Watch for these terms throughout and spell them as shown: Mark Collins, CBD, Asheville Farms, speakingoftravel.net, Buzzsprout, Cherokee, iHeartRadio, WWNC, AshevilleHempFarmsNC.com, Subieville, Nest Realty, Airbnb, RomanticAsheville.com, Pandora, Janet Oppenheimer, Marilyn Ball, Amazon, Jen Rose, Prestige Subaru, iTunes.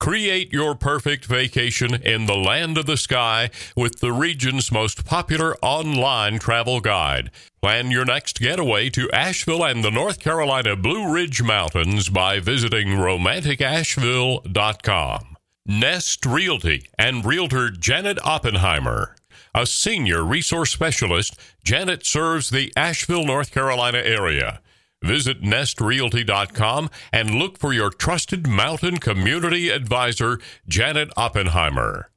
Create your perfect vacation in the land of the sky with the region's most popular online travel guide. Plan your next getaway to Asheville and the North Carolina Blue Ridge Mountains by visiting romanticasheville.com. Nest Realty and Realtor Janet Oppenheimer. A senior resource specialist, Janet serves the Asheville, North Carolina area. Visit nestrealty.com and look for your trusted mountain community advisor, Janet Oppenheimer.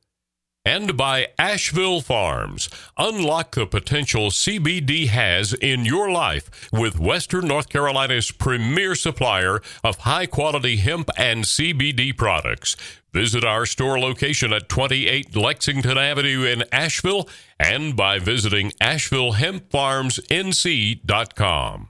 And by Asheville Farms. Unlock the potential CBD has in your life with Western North Carolina's premier supplier of high-quality hemp and CBD products. Visit our store location at 28 Lexington Avenue in Asheville and by visiting AshevilleHempFarmsNC.com.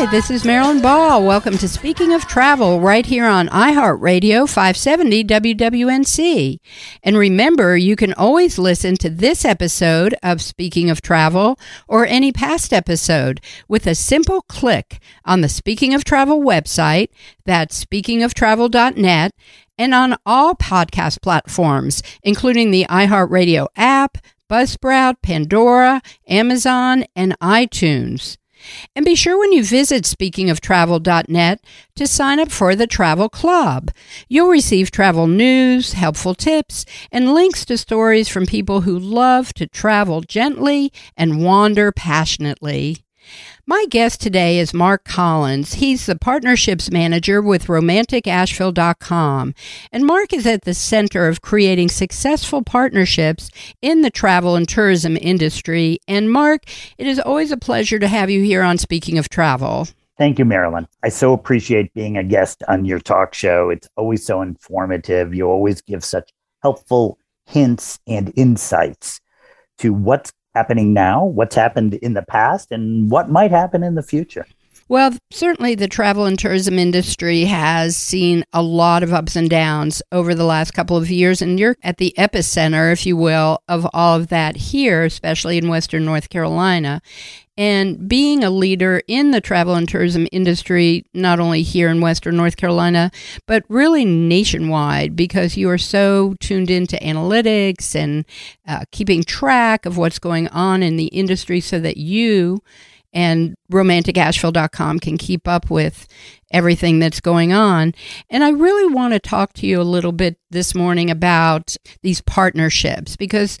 Hi, this is Marilyn Ball. Welcome to Speaking of Travel right here on iHeartRadio 570 WWNC. And remember, you can always listen to this episode of Speaking of Travel or any past episode with a simple click on the Speaking of Travel website, that's speakingoftravel.net, and on all podcast platforms, including the iHeartRadio app, Buzzsprout, Pandora, Amazon, and iTunes. And be sure when you visit speakingoftravel.net to sign up for the Travel Club. You'll receive travel news, helpful tips, and links to stories from people who love to travel gently and wander passionately. My guest today is Mark Collins. He's the Partnerships Manager with RomanticAsheville.com. And Mark is at the center of creating successful partnerships in the travel and tourism industry. And Mark, it is always a pleasure to have you here on Speaking of Travel. Thank you, Marilyn. I so appreciate being a guest on your talk show. It's always so informative. You always give such helpful hints and insights to what's happening now, what's happened in the past, and what might happen in the future. Well, certainly the travel and tourism industry has seen a lot of ups and downs over the last couple of years, and you're at the epicenter, if you will, of all of that here, especially in Western North Carolina. And being a leader in the travel and tourism industry, not only here in Western North Carolina, but really nationwide, because you are so tuned into analytics and keeping track of what's going on in the industry so that you and RomanticAsheville.com can keep up with everything that's going on. And I really want to talk to you a little bit this morning about these partnerships, because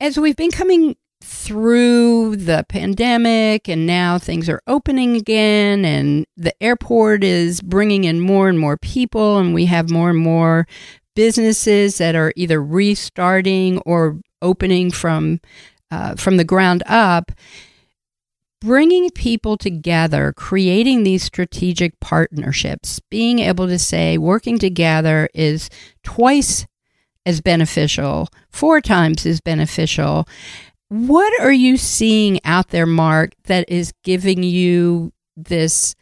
as we've been coming through the pandemic and now things are opening again and the airport is bringing in more and more people and we have more and more businesses that are either restarting or opening from the ground up, bringing people together, creating these strategic partnerships, being able to say working together is twice as beneficial, 4 times as beneficial. What are you seeing out there, Mark, that is giving you this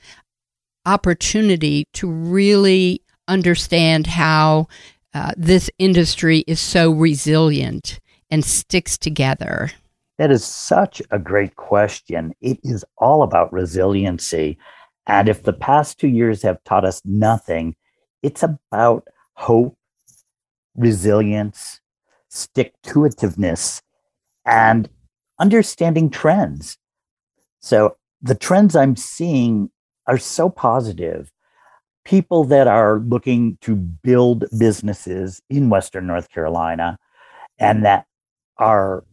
opportunity to really understand how this industry is so resilient and sticks together? That is such a great question. It is all about resiliency. And if the past 2 years have taught us nothing, it's about hope, resilience, stick-to-itiveness, and understanding trends. So the trends I'm seeing are so positive. people that are looking to build businesses in Western North Carolina and that are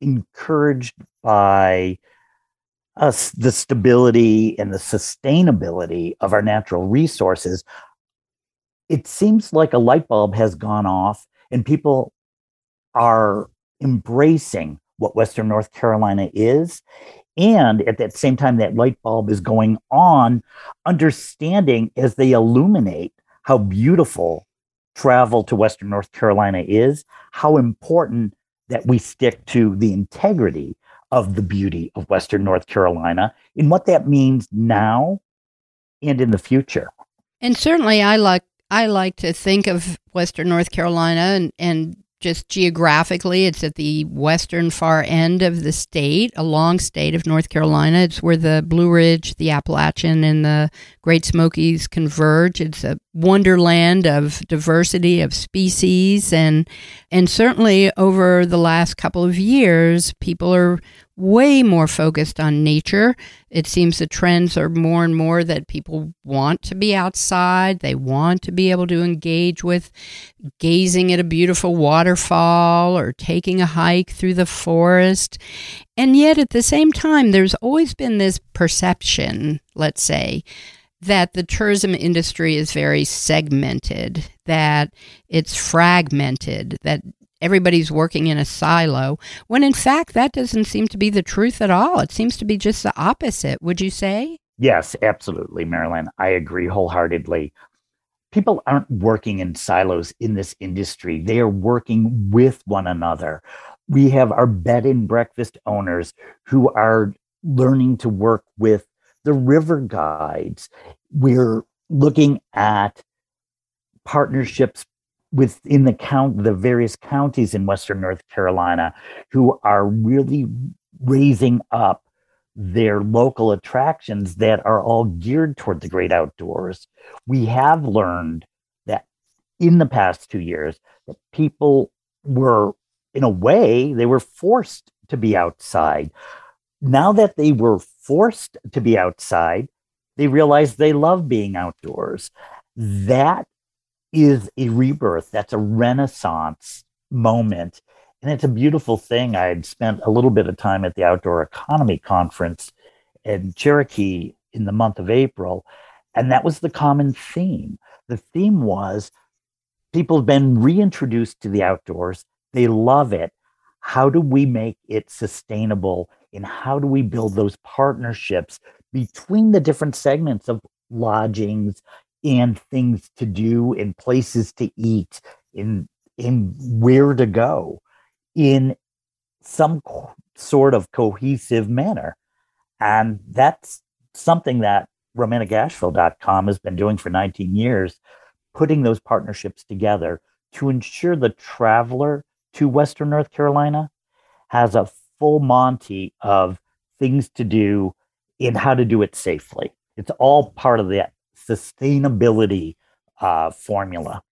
encouraged by us, the stability and the sustainability of our natural resources. It seems like a light bulb has gone off and people are embracing what Western North Carolina is. And at that same time, that light bulb is going on, understanding as they illuminate how beautiful travel to Western North Carolina is, how important that we stick to the integrity of the beauty of Western North Carolina and what that means now and in the future. And certainly I like to think of Western North Carolina and just geographically, it's at the western far end of the state, a long state of North Carolina. It's where the Blue Ridge, the Appalachian, and the Great Smokies converge. It's a wonderland of diversity of species. And certainly over the last couple of years, people are way more focused on nature. It seems the trends are more and more that people want to be outside. They want to be able to engage with gazing at a beautiful waterfall or taking a hike through the forest. And yet at the same time, there's always been this perception, let's say, that the tourism industry is very segmented, that it's fragmented, that everybody's working in a silo, when in fact, that doesn't seem to be the truth at all. It seems to be just the opposite, would you say? Yes, absolutely, Marilyn. I agree wholeheartedly. People aren't working in silos in this industry. They are working with one another. We have our bed and breakfast owners who are learning to work with the river guides. We're looking at partnerships within the various counties in Western North Carolina who are really raising up their local attractions that are all geared toward the great outdoors. We have learned that in the past 2 years that people were, in a way, they were forced to be outside. Now that they were forced to be outside, they realized they love being outdoors. That is a rebirth. That's a renaissance moment. And it's a beautiful thing. I had spent a little bit of time at the Outdoor Economy Conference in Cherokee in the month of April. And that was the common theme. The theme was people have been reintroduced to the outdoors. They love it. How do we make it sustainable? And how do we build those partnerships between the different segments of lodgings and things to do and places to eat in where to go in some sort of cohesive manner? And that's something that RomanticAsheville.com has been doing for 19 years, putting those partnerships together to ensure the traveler to Western North Carolina has a full Monty of things to do and how to do it safely. It's all part of that sustainability formula.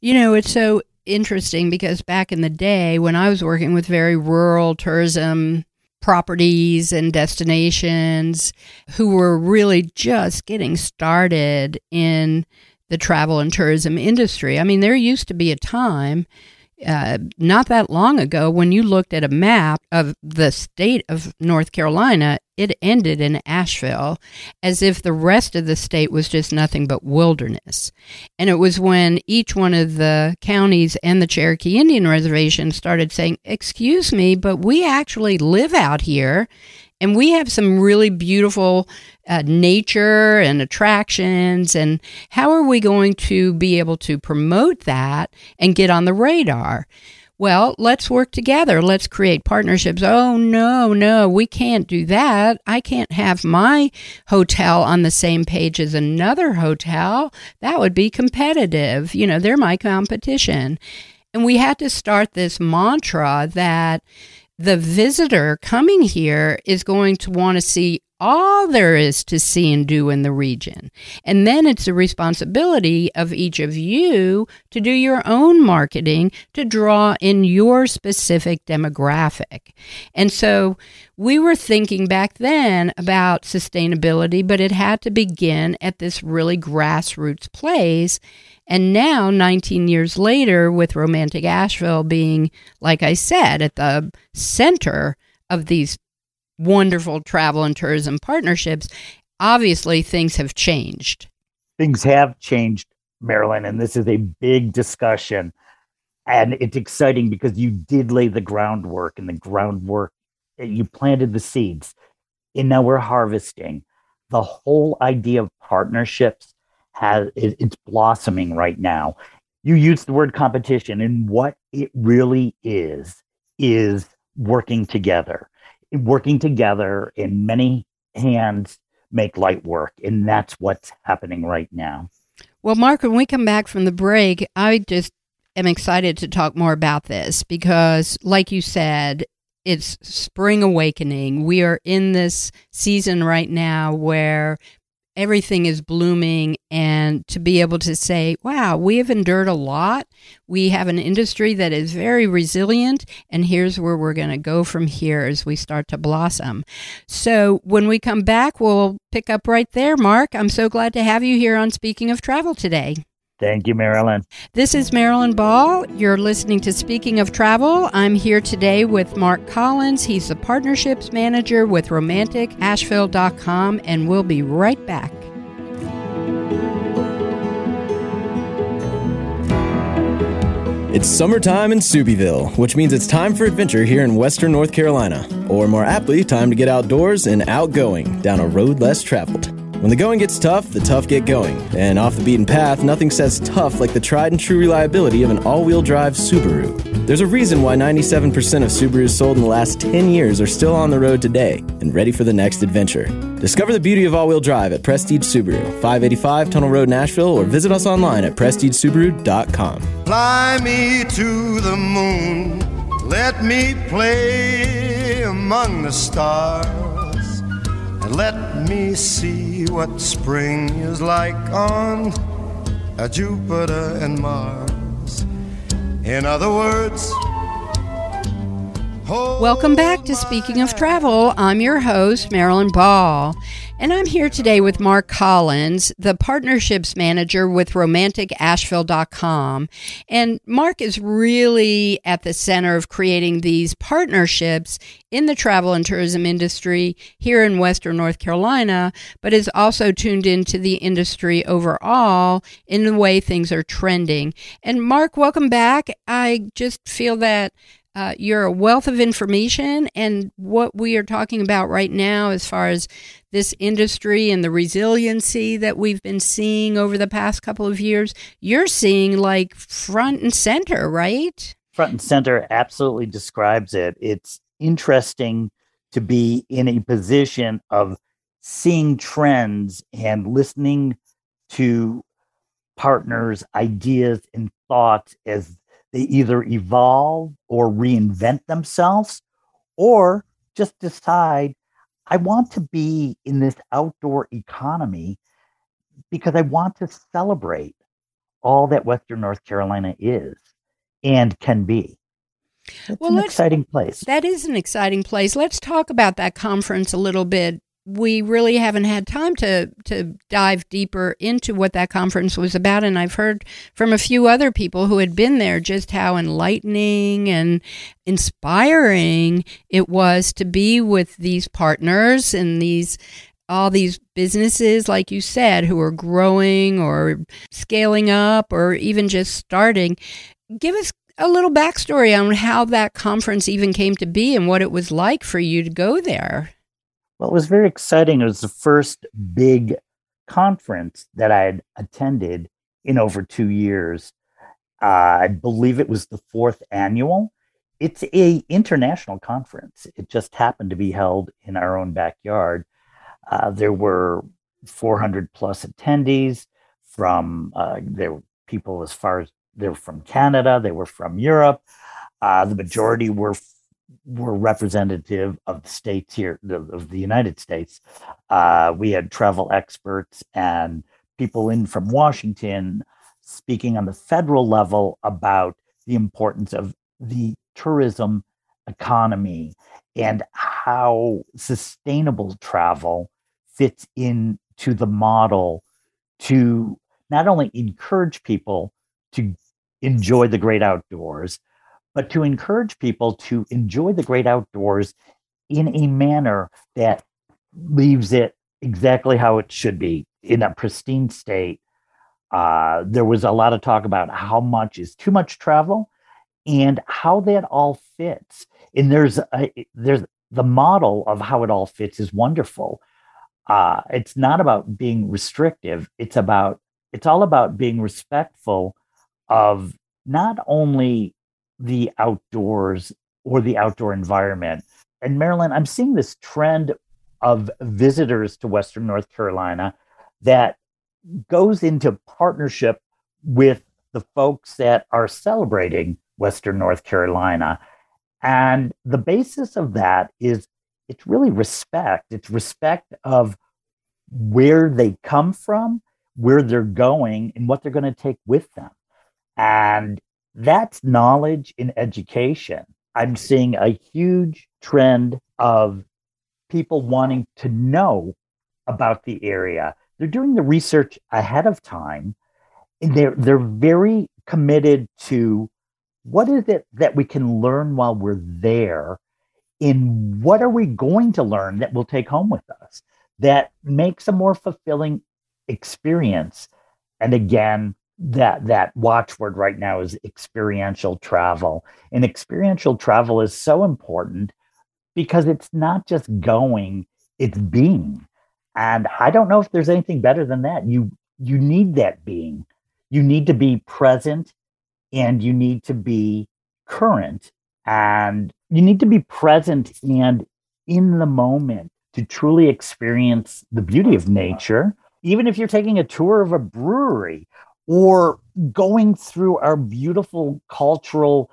You know, it's so interesting because back in the day when I was working with very rural tourism properties and destinations who were really just getting started in the travel and tourism industry, I mean, there used to be a time not that long ago when you looked at a map of the state of North Carolina, it ended in Asheville as if the rest of the state was just nothing but wilderness. And it was when each one of the counties and the Cherokee Indian Reservation started saying, excuse me, but we actually live out here and we have some really beautiful nature and attractions, and how are we going to be able to promote that and get on the radar? Well, let's work together. Let's create partnerships. Oh, no, we can't do that. I can't have my hotel on the same page as another hotel. That would be competitive. You know, they're my competition. And we had to start this mantra that the visitor coming here is going to want to see all there is to see and do in the region. And then it's the responsibility of each of you to do your own marketing to draw in your specific demographic. And so we were thinking back then about sustainability, but it had to begin at this really grassroots place. And now, 19 years later, with Romantic Asheville being, like I said, at the center of these wonderful travel and tourism partnerships, obviously things have changed. Things have changed, Marilyn, and this is a big discussion. And it's exciting because you did lay the groundwork, and the groundwork, you planted the seeds, and now we're harvesting. The whole idea of partnerships it's blossoming right now. You used the word competition, and what it really is working together, and many hands make light work, and that's what's happening right now. Well, Mark, when we come back from the break, I just am excited to talk more about this because, like you said, it's spring awakening. We are in this season right now where everything is blooming, and to be able to say, wow, we have endured a lot. We have an industry that is very resilient, and here's where we're going to go from here as we start to blossom. So when we come back, we'll pick up right there, Mark. I'm so glad to have you here on Speaking of Travel today. Thank you, Marilyn. This is Marilyn Ball. You're listening to Speaking of Travel. I'm here today with Mark Collins. He's the Partnerships Manager with RomanticAsheville.com, and we'll be right back. It's summertime in Subieville, which means it's time for adventure here in Western North Carolina, or more aptly, time to get outdoors and outgoing down a road less traveled. When the going gets tough, the tough get going. And off the beaten path, nothing says tough like the tried and true reliability of an all-wheel drive Subaru. There's a reason why 97% of Subarus sold in the last 10 years are still on the road today and ready for the next adventure. Discover the beauty of all-wheel drive at Prestige Subaru, 585 Tunnel Road, Nashville, or visit us online at PrestigeSubaru.com. Fly me to the moon. Let me play among the stars. Let me see what spring is like on Jupiter and Mars. In other words, welcome back to Speaking of Travel. I'm your host, Marilyn Ball, and I'm here today with Mark Collins, the Partnerships Manager with RomanticAsheville.com. And Mark is really at the center of creating these partnerships in the travel and tourism industry here in Western North Carolina, but is also tuned into the industry overall in the way things are trending. And Mark, welcome back. I just feel that you're a wealth of information, and what we are talking about right now as far as this industry and the resiliency that we've been seeing over the past couple of years, you're seeing like front and center, right? Front and center absolutely describes it. It's interesting to be in a position of seeing trends and listening to partners' ideas and thoughts as they either evolve or reinvent themselves, or just decide, I want to be in this outdoor economy because I want to celebrate all that Western North Carolina is and can be. It's an exciting place. That is an exciting place. Let's talk about that conference a little bit. We really haven't had time to dive deeper into what that conference was about. And I've heard from a few other people who had been there just how enlightening and inspiring it was to be with these partners and all these businesses, like you said, who are growing or scaling up or even just starting. Give us a little backstory on how that conference even came to be and what it was like for you to go there. Well, it was very exciting. It was the first big conference that I had attended in over 2 years. I believe it was the fourth annual. It's an international conference. It just happened to be held in our own backyard. There were 400 plus attendees from there were people as far as they were from Canada. They were from Europe. The majority were were representative of the states here, of the United States. We had travel experts and people in from Washington speaking on the federal level about the importance of the tourism economy and how sustainable travel fits into the model to not only encourage people to enjoy the great outdoors, but to encourage people to enjoy the great outdoors in a manner that leaves it exactly how it should be, in a pristine state. There was a lot of talk about how much is too much travel and how that all fits. And there's the model of how it all fits is wonderful. It's not about being restrictive. It's all about being respectful of not only the outdoors or the outdoor environment. And Marilyn, I'm seeing this trend of visitors to Western North Carolina that goes into partnership with the folks that are celebrating Western North Carolina. And the basis of that is it's really respect. It's respect of where they come from, where they're going, and what they're going to take with them. And that's knowledge in education. I'm seeing a huge trend of people wanting to know about the area. They're doing the research ahead of time, and they're very committed to what is it that we can learn while we're there, and what are we going to learn that we'll take home with us that makes a more fulfilling experience. And again, that watchword right now is experiential travel. And experiential travel is so important because it's not just going, it's being. And I don't know if there's anything better than that. You need that being. You need to be present, and you need to be current, and you need to be present and in the moment to truly experience the beauty of nature. Even if you're taking a tour of a brewery or going through our beautiful cultural,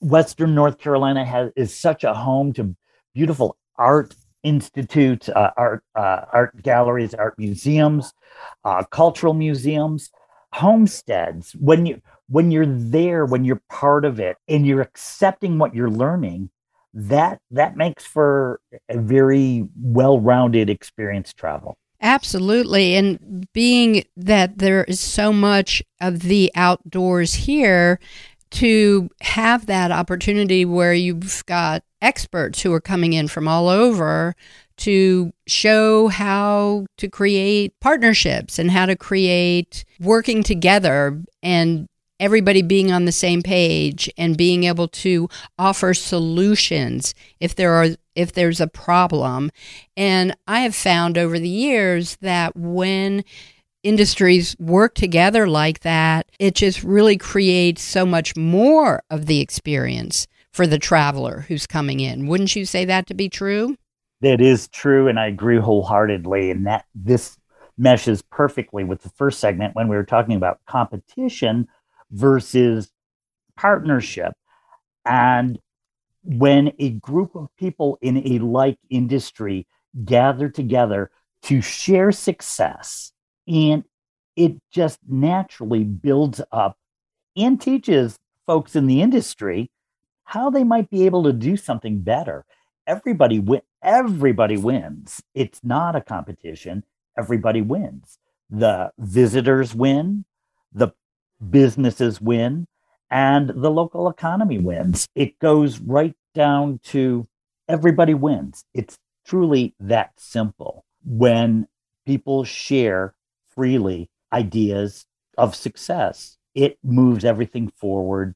Western North Carolina is such a home to beautiful art institutes, art galleries, art museums, cultural museums, homesteads. When you're there, when you're part of it, and you're accepting what you're learning, that makes for a very well-rounded experience travel. Absolutely. And being that there is so much of the outdoors here, to have that opportunity where you've got experts who are coming in from all over to show how to create partnerships and how to create working together and everybody being on the same page and being able to offer solutions if there's a problem. And I have found over the years that when industries work together like that, it just really creates so much more of the experience for the traveler who's coming in. Wouldn't you say that to be true? That is true, and I agree wholeheartedly. And that this meshes perfectly with the first segment when we were talking about competition versus partnership. And when a group of people in a like industry gather together to share success, and it just naturally builds up and teaches folks in the industry how they might be able to do something better. Everybody wins. It's not a competition. Everybody wins. The visitors win, the businesses win, and the local economy wins. It goes right down to everybody wins. It's truly that simple when people share freely ideas of success. It moves everything forward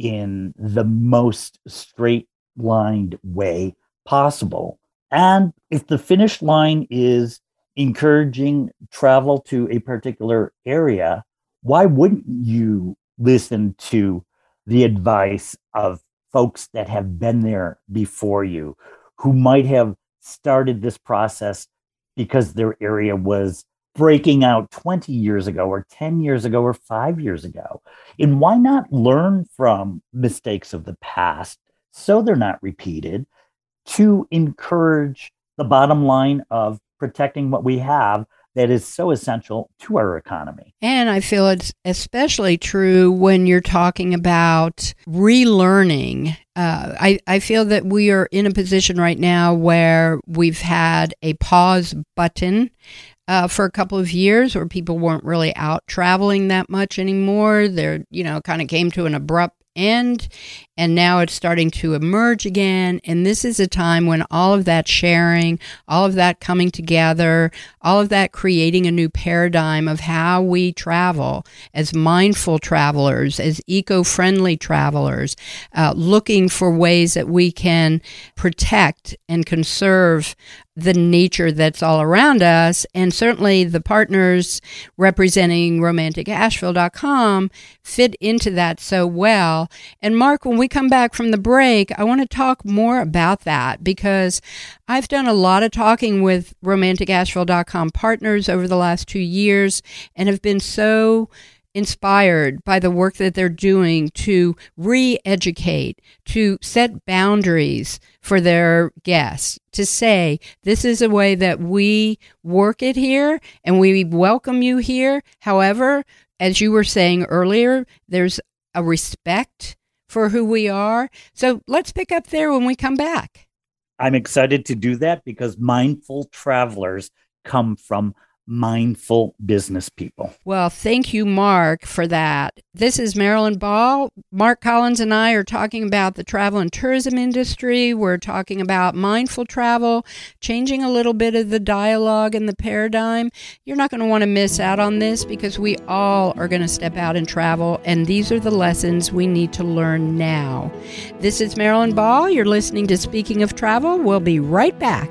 in the most straight-lined way possible. And if the finish line is encouraging travel to a particular area, why wouldn't you listen to the advice of folks that have been there before you, who might have started this process because their area was breaking out 20 years ago or 10 years ago or 5 years ago? And why not learn from mistakes of the past so they're not repeated, to encourage the bottom line of protecting what we have that is so essential to our economy. And I feel it's especially true when you're talking about relearning. I feel that we are in a position right now where we've had a pause button for a couple of years where people weren't really out traveling that much anymore. They're, you know, kind of came to an abrupt end, and now it's starting to emerge again. And this is a time when all of that sharing, all of that coming together, all of that creating a new paradigm of how we travel as mindful travelers, as eco-friendly travelers, looking for ways that we can protect and conserve the nature that's all around us. And certainly the partners representing RomanticAsheville.com fit into that so well. And Mark, when we come back from the break, I want to talk more about that, because I've done a lot of talking with RomanticAsheville.com partners over the last 2 years and have been so inspired by the work that they're doing to re-educate, to set boundaries for their guests, to say, this is a way that we work it here and we welcome you here. However, as you were saying earlier, there's a respect for who we are. So let's pick up there when we come back. I'm excited to do that, because mindful travelers come from mindful business people. Well, thank you, Mark, for that. This is Marilyn Ball. Mark Collins and I are talking about the travel and tourism industry. We're talking about mindful travel, changing a little bit of the dialogue and the paradigm. You're not going to want to miss out on this, because we all are going to step out and travel, and these are the lessons we need to learn now. This is Marilyn Ball. You're listening to Speaking of Travel. We'll be right back.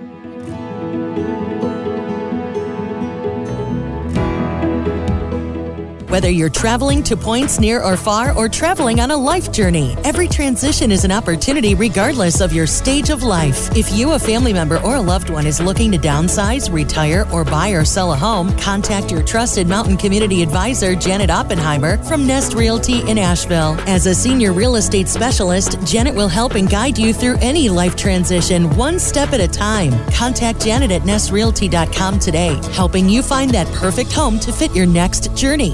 Whether you're traveling to points near or far or traveling on a life journey, every transition is an opportunity regardless of your stage of life. If you, a family member, or a loved one is looking to downsize, retire, or buy or sell a home, contact your trusted mountain community advisor, Janet Oppenheimer, from Nest Realty in Asheville. As a senior real estate specialist, Janet will help and guide you through any life transition, one step at a time. Contact Janet at nestrealty.com today, helping you find that perfect home to fit your next journey.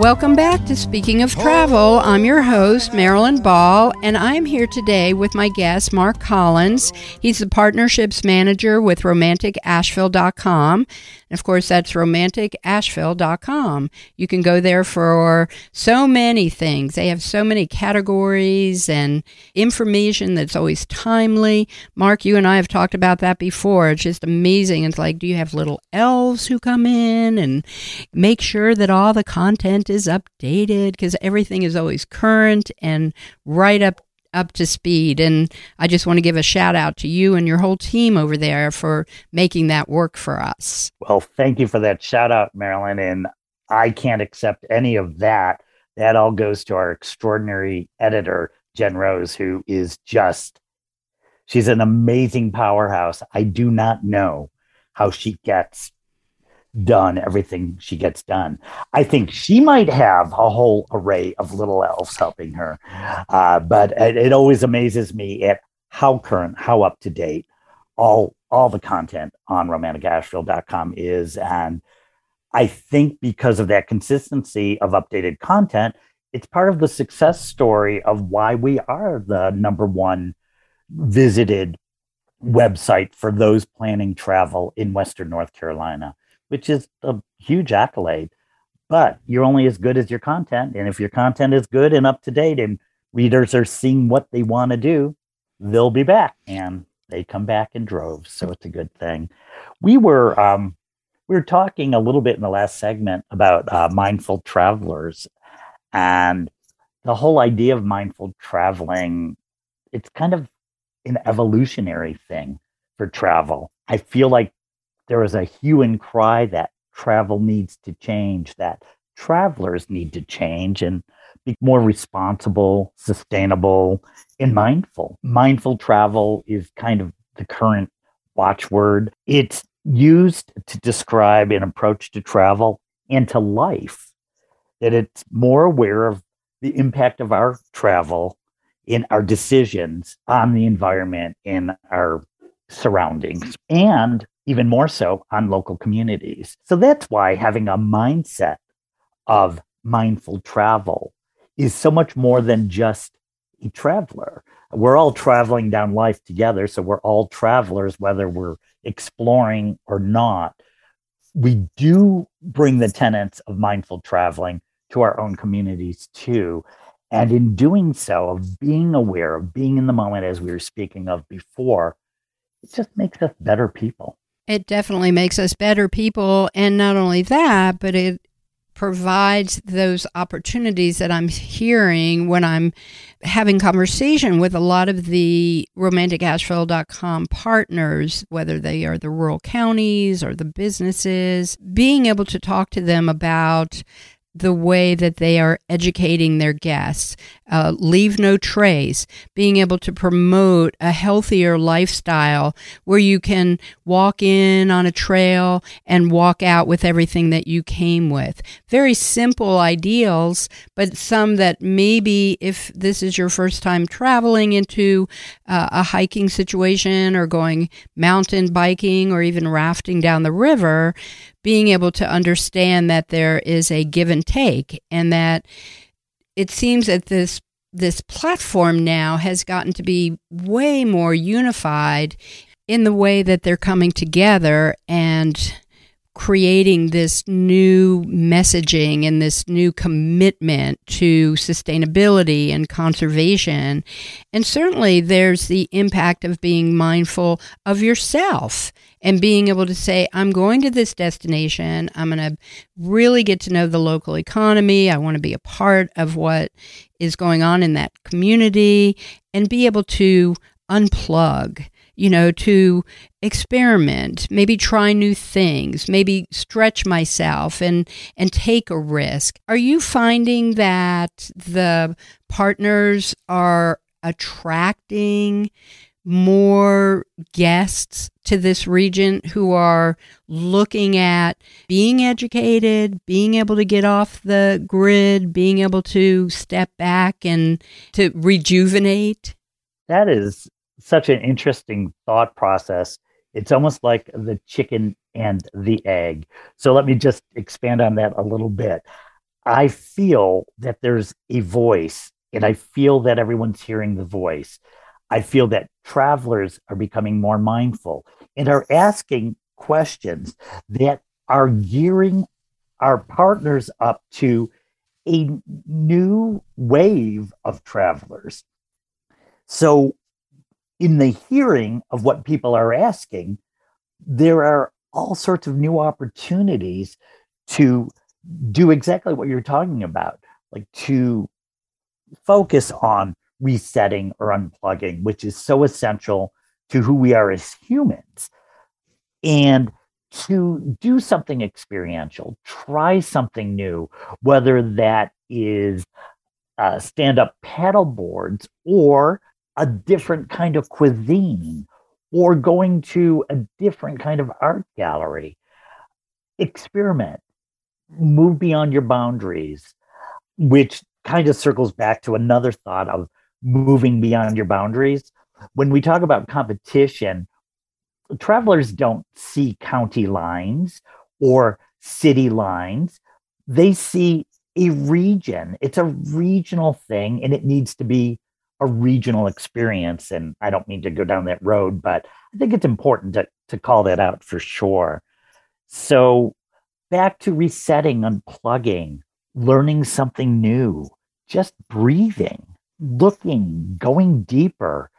welcome back to Speaking of Travel. I'm your host, Marilyn Ball, and I'm here today with my guest, Mark Collins. He's the Partnerships Manager with RomanticAsheville.com. And of course, that's RomanticAsheville.com. You can go there for so many things. They have so many categories and information that's always timely. Mark, you and I have talked about that before. It's just amazing. It's like, do you have little elves who come in and make sure that all the content is updated, because everything is always current and right up to speed. And I just want to give a shout out to you and your whole team over there for making that work for us. Well, thank you for that shout out, Marilyn. And I can't accept any of that. That all goes to our extraordinary editor, Jen Rose, who is she's an amazing powerhouse. I do not know how she gets done everything she gets done. I think she might have a whole array of little elves helping her, but it always amazes me at how current, how up to date all the content on RomanticAsheville.com is. And I think because of that consistency of updated content, it's part of the success story of why we are the number one visited website for those planning travel in Western North Carolina, which is a huge accolade, but you're only as good as your content. And if your content is good and up to date and readers are seeing what they want to do, they'll be back, and they come back in droves. So it's a good thing. We were talking a little bit in the last segment about mindful travelers, and the whole idea of mindful traveling. It's kind of an evolutionary thing for travel. I feel like there is a hue and cry that travel needs to change, that travelers need to change and be more responsible, sustainable, and mindful. Mindful travel is kind of the current watchword. It's used to describe an approach to travel and to life, that it's more aware of the impact of our travel in our decisions on the environment, in our surroundings, and even more so on local communities. So that's why having a mindset of mindful travel is so much more than just a traveler. We're all traveling down life together, so we're all travelers, whether we're exploring or not. We do bring the tenets of mindful traveling to our own communities too. And in doing so, of being aware, of being in the moment, as we were speaking of before, it just makes us better people. It definitely makes us better people. And not only that, but it provides those opportunities that I'm hearing when I'm having conversation with a lot of the RomanticAsheville.com partners, whether they are the rural counties or the businesses, being able to talk to them about the way that they are educating their guests, leave no trace, being able to promote a healthier lifestyle where you can walk in on a trail and walk out with everything that you came with. Very simple ideals, but some that maybe if this is your first time traveling into a hiking situation or going mountain biking or even rafting down the river, being able to understand that there is a give and take, and that it seems that this platform now has gotten to be way more unified in the way that they're coming together and creating this new messaging and this new commitment to sustainability and conservation. And certainly there's the impact of being mindful of yourself and being able to say, I'm going to this destination. I'm going to really get to know the local economy. I want to be a part of what is going on in that community and be able to unplug, to experiment, maybe try new things, maybe stretch myself and take a risk. Are you finding that the partners are attracting more guests to this region who are looking at being educated, being able to get off the grid, being able to step back and to rejuvenate? That is such an interesting thought process. It's almost like the chicken and the egg. So let me just expand on that a little bit. I feel that there's a voice, and I feel that everyone's hearing the voice. I feel that travelers are becoming more mindful and are asking questions that are gearing our partners up to a new wave of travelers. So in the hearing of what people are asking, there are all sorts of new opportunities to do exactly what you're talking about, like to focus on resetting or unplugging, which is so essential to who we are as humans, and to do something experiential, try something new, whether that is stand-up paddle boards or a different kind of cuisine, or going to a different kind of art gallery. Experiment, move beyond your boundaries, which kind of circles back to another thought of moving beyond your boundaries. When we talk about competition, travelers don't see county lines or city lines. They see a region. It's a regional thing, and it needs to be a regional experience. And I don't mean to go down that road, but I think it's important to call that out for sure. So back to resetting, unplugging, learning something new, just breathing, looking, going deeper,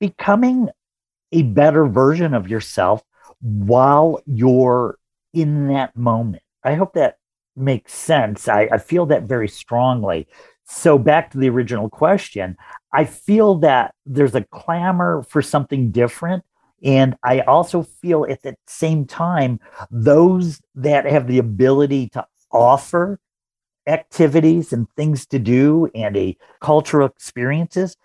becoming a better version of yourself while you're in that moment. I hope that makes sense. I feel that very strongly. So back to the original question, I feel that there's a clamor for something different. And I also feel at the same time, those that have the ability to offer activities and things to do and a cultural experiences,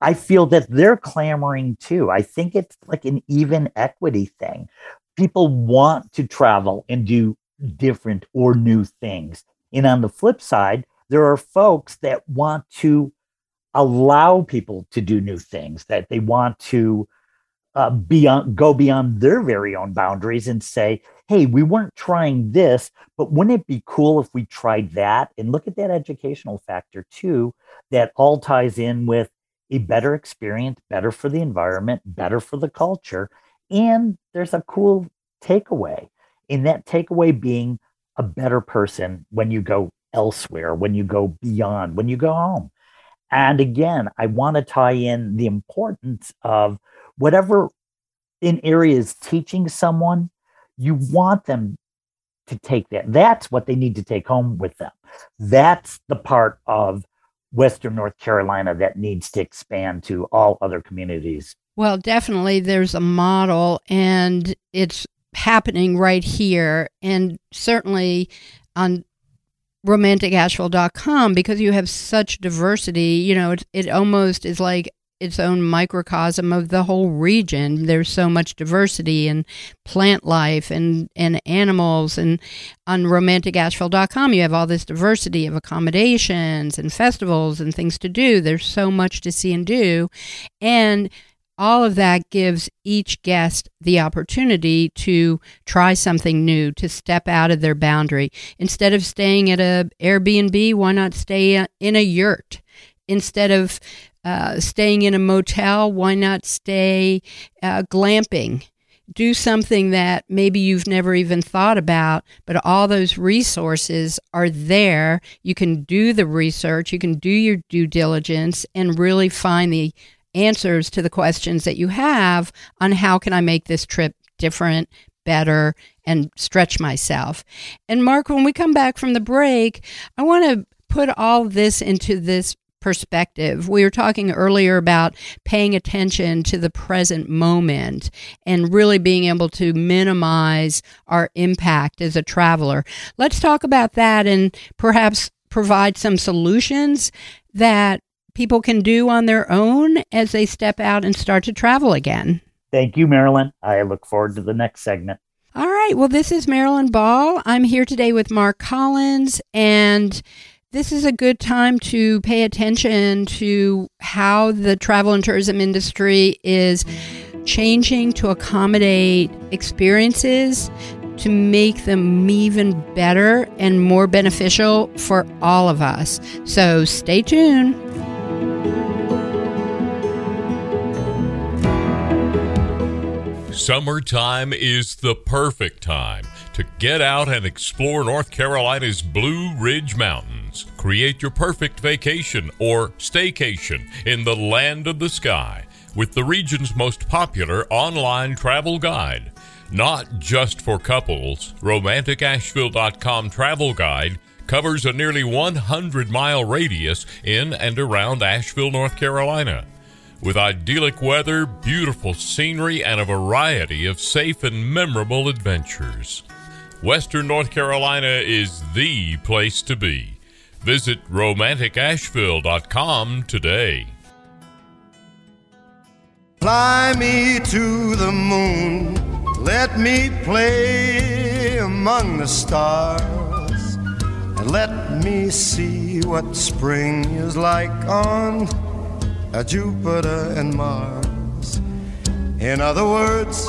I feel that they're clamoring too. I think it's like an even equity thing. People want to travel and do different or new things. And on the flip side, there are folks that want to allow people to do new things, that they want to go beyond their very own boundaries and say, hey, we weren't trying this, but wouldn't it be cool if we tried that? And look at that educational factor too, that all ties in with a better experience, better for the environment, better for the culture. And there's a cool takeaway, and that takeaway being a better person when you go elsewhere, when you go beyond, when you go home. And again, I want to tie in the importance of whatever an area is teaching someone, you want them to take that. That's what they need to take home with them. That's the part of Western North Carolina that needs to expand to all other communities. Well, definitely there's a model, and it's happening right here, and certainly on RomanticAsheville.com, because you have such diversity, you know, it almost is like its own microcosm of the whole region. There's so much diversity in plant life and animals. And on RomanticAsheville.com, you have all this diversity of accommodations and festivals and things to do. There's so much to see and do. And all of that gives each guest the opportunity to try something new, to step out of their boundary. Instead of staying at an Airbnb, why not stay in a yurt? Instead of staying in a motel, why not stay glamping? Do something that maybe you've never even thought about, but all those resources are there. You can do the research, you can do your due diligence, and really find the answers to the questions that you have on how can I make this trip different, better, and stretch myself. And Mark, when we come back from the break, I want to put all this into this perspective. We were talking earlier about paying attention to the present moment and really being able to minimize our impact as a traveler. Let's talk about that and perhaps provide some solutions that people can do on their own as they step out and start to travel again. Thank you, Marilyn. I look forward to the next segment. All right. Well, this is Marilyn Ball. I'm here today with Mark Collins, and this is a good time to pay attention to how the travel and tourism industry is changing to accommodate experiences to make them even better and more beneficial for all of us. So stay tuned. Summertime is the perfect time to get out and explore North Carolina's Blue Ridge Mountains. Create your perfect vacation or staycation in the land of the sky with the region's most popular online travel guide. Not just for couples, RomanticAsheville.com travel guide covers a nearly 100-mile radius in and around Asheville, North Carolina. With idyllic weather, beautiful scenery, and a variety of safe and memorable adventures, Western North Carolina is the place to be. Visit RomanticAsheville.com today. Fly me to the moon, let me play among the stars, and let me see what spring is like on Jupiter and Mars. In other words,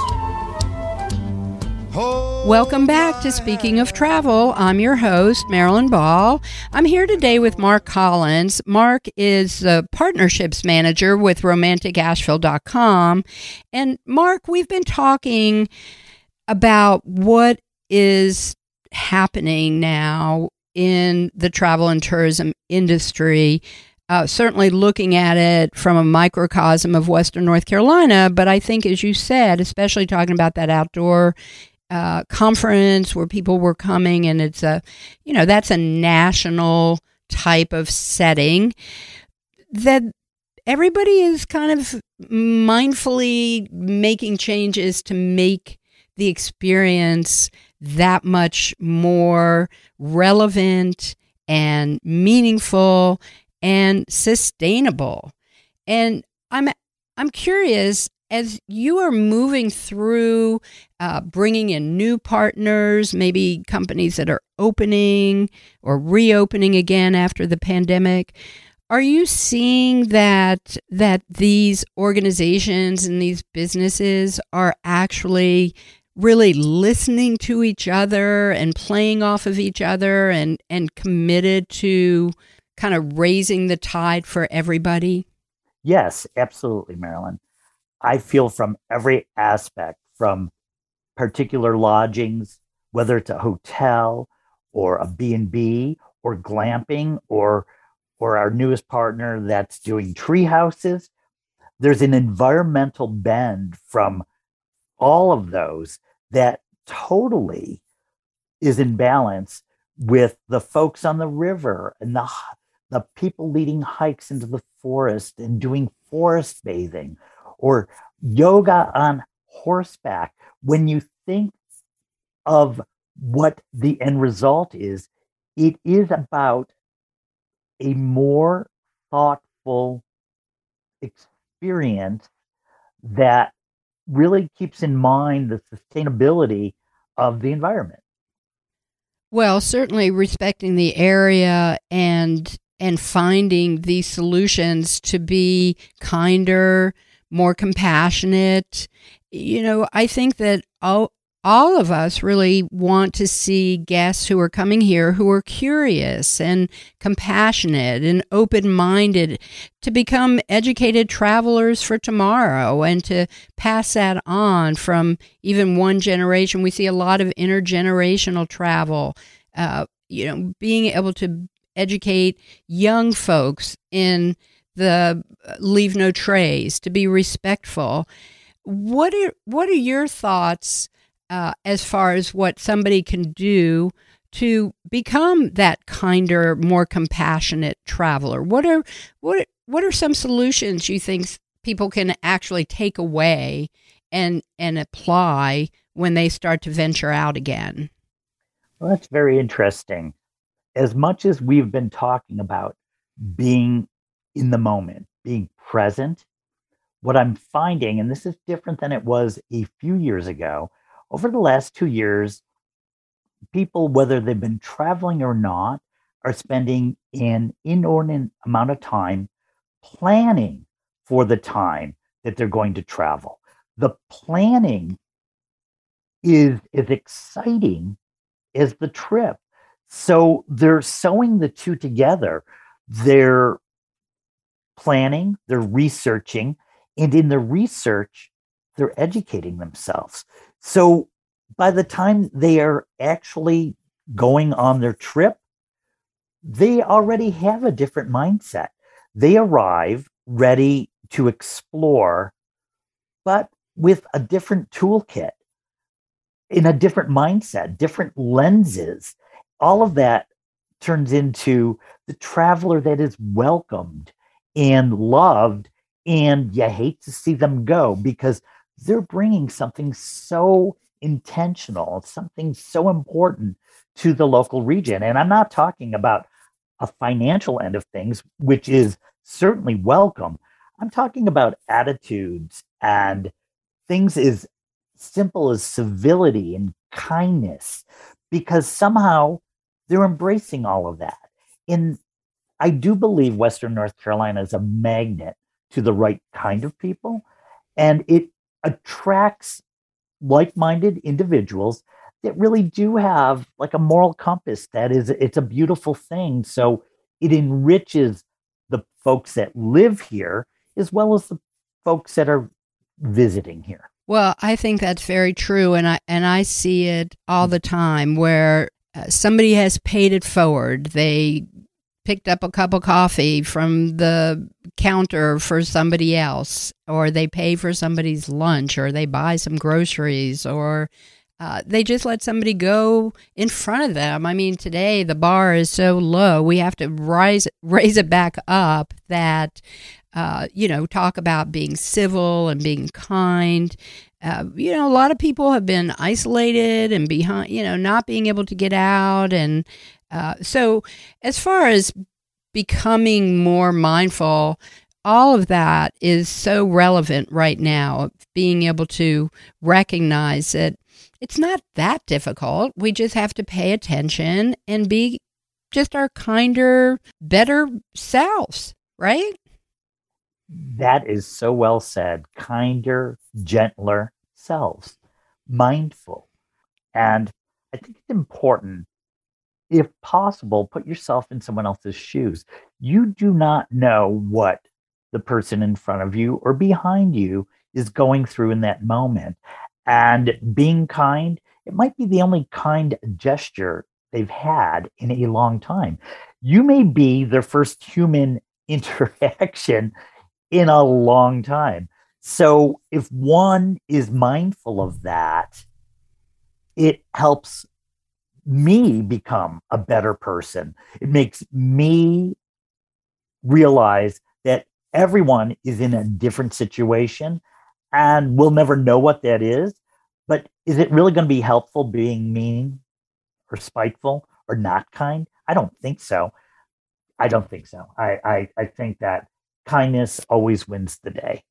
welcome back to Speaking of Travel. I'm your host, Marilyn Ball. I'm here today with Mark Collins. Mark is the Partnerships Manager with RomanticAsheville.com. And Mark, we've been talking about what is happening now in the travel and tourism industry. Certainly looking at it from a microcosm of Western North Carolina, but I think, as you said, especially talking about that outdoor conference where people were coming, and it's a, you know, that's a national type of setting that everybody is kind of mindfully making changes to make the experience that much more relevant and meaningful and sustainable. And I'm curious, as you are moving through bringing in new partners, maybe companies that are opening or reopening again after the pandemic, are you seeing that these organizations and these businesses are actually really listening to each other and playing off of each other and committed to kind of raising the tide for everybody? Yes, absolutely, Marilyn. I feel from every aspect, from particular lodgings, whether it's a hotel or a B&B or glamping or our newest partner that's doing tree houses, there's an environmental bend from all of those that totally is in balance with the folks on the river and the people leading hikes into the forest and doing forest bathing or yoga on horseback. When you think of what the end result is, it is about a more thoughtful experience that really keeps in mind the sustainability of the environment. Well, certainly respecting the area and finding these solutions to be kinder, more compassionate. You know, I think that all of us really want to see guests who are coming here who are curious and compassionate and open-minded to become educated travelers for tomorrow and to pass that on from even one generation. We see a lot of intergenerational travel, being able to educate young folks in the leave no trace, to be respectful. What are your thoughts as far as what somebody can do to become that kinder, more compassionate traveler? What are some solutions you think people can actually take away and apply when they start to venture out again? Well, that's very interesting. As much as we've been talking about being in the moment, being present, what I'm finding, and this is different than it was a few years ago, over the last 2 years, people, whether they've been traveling or not, are spending an inordinate amount of time planning for the time that they're going to travel. The planning is as exciting as the trip. So they're sewing the two together. They're planning, they're researching, and in the research, they're educating themselves. So by the time they are actually going on their trip, they already have a different mindset. They arrive ready to explore, but with a different toolkit, in a different mindset, different lenses. All of that turns into the traveler that is welcomed and loved, and you hate to see them go because they're bringing something so intentional, something so important to the local region. And I'm not talking about a financial end of things, which is certainly welcome. I'm talking about attitudes and things as simple as civility and kindness, because somehow they're embracing all of that. And I do believe Western North Carolina is a magnet to the right kind of people, and it attracts like-minded individuals that really do have like a moral compass. It's a beautiful thing. So it enriches the folks that live here as well as the folks that are visiting here. Well, I think that's very true, and I see it all the time where somebody has paid it forward. They picked up a cup of coffee from the counter for somebody else, or they pay for somebody's lunch, or they buy some groceries, or they just let somebody go in front of them. I mean, today the bar is so low, we have to raise it back up that, talk about being civil and being kind. you know, a lot of people have been isolated and behind, you know, not being able to get out. And so as far as becoming more mindful, all of that is so relevant right now, being able to recognize that it's not that difficult. We just have to pay attention and be just our kinder, better selves, right? That is so well said. Kinder, gentler selves, mindful. And I think it's important, if possible, put yourself in someone else's shoes. You do not know what the person in front of you or behind you is going through in that moment. And being kind, it might be the only kind gesture they've had in a long time. You may be their first human interaction in a long time. So if one is mindful of that, it helps me become a better person. It makes me realize that everyone is in a different situation and we'll never know what that is. But is it really going to be helpful being mean or spiteful or not kind? I don't think so. I think that kindness always wins the day.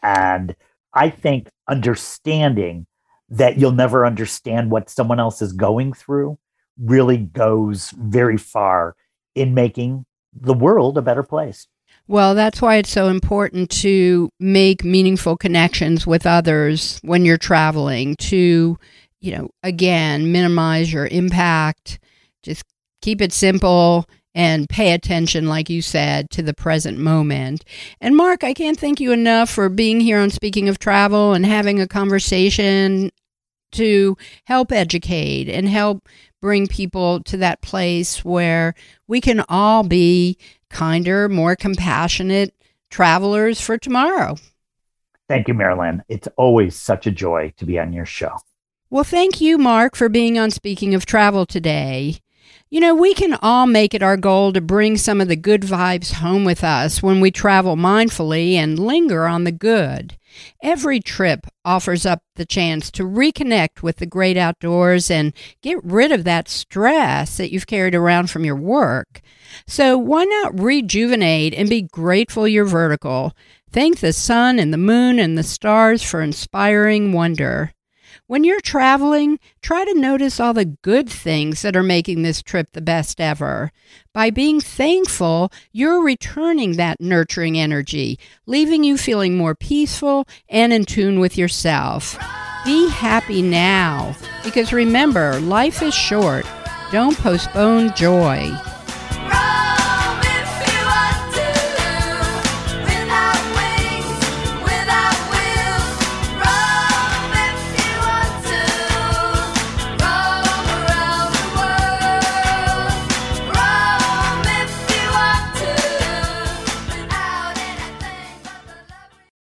And I think understanding that you'll never understand what someone else is going through really goes very far in making the world a better place. Well, that's why it's so important to make meaningful connections with others when you're traveling, to, you know, again, minimize your impact, just keep it simple, and pay attention, like you said, to the present moment. And Mark, I can't thank you enough for being here on Speaking of Travel and having a conversation to help educate and help bring people to that place where we can all be kinder, more compassionate travelers for tomorrow. Thank you, Marilyn. It's always such a joy to be on your show. Well, thank you, Mark, for being on Speaking of Travel today. You know, we can all make it our goal to bring some of the good vibes home with us when we travel mindfully and linger on the good. Every trip offers up the chance to reconnect with the great outdoors and get rid of that stress that you've carried around from your work. So why not rejuvenate and be grateful you're vertical? Thank the sun and the moon and the stars for inspiring wonder. When you're traveling, try to notice all the good things that are making this trip the best ever. By being thankful, you're returning that nurturing energy, leaving you feeling more peaceful and in tune with yourself. Be happy now, because remember, life is short. Don't postpone joy.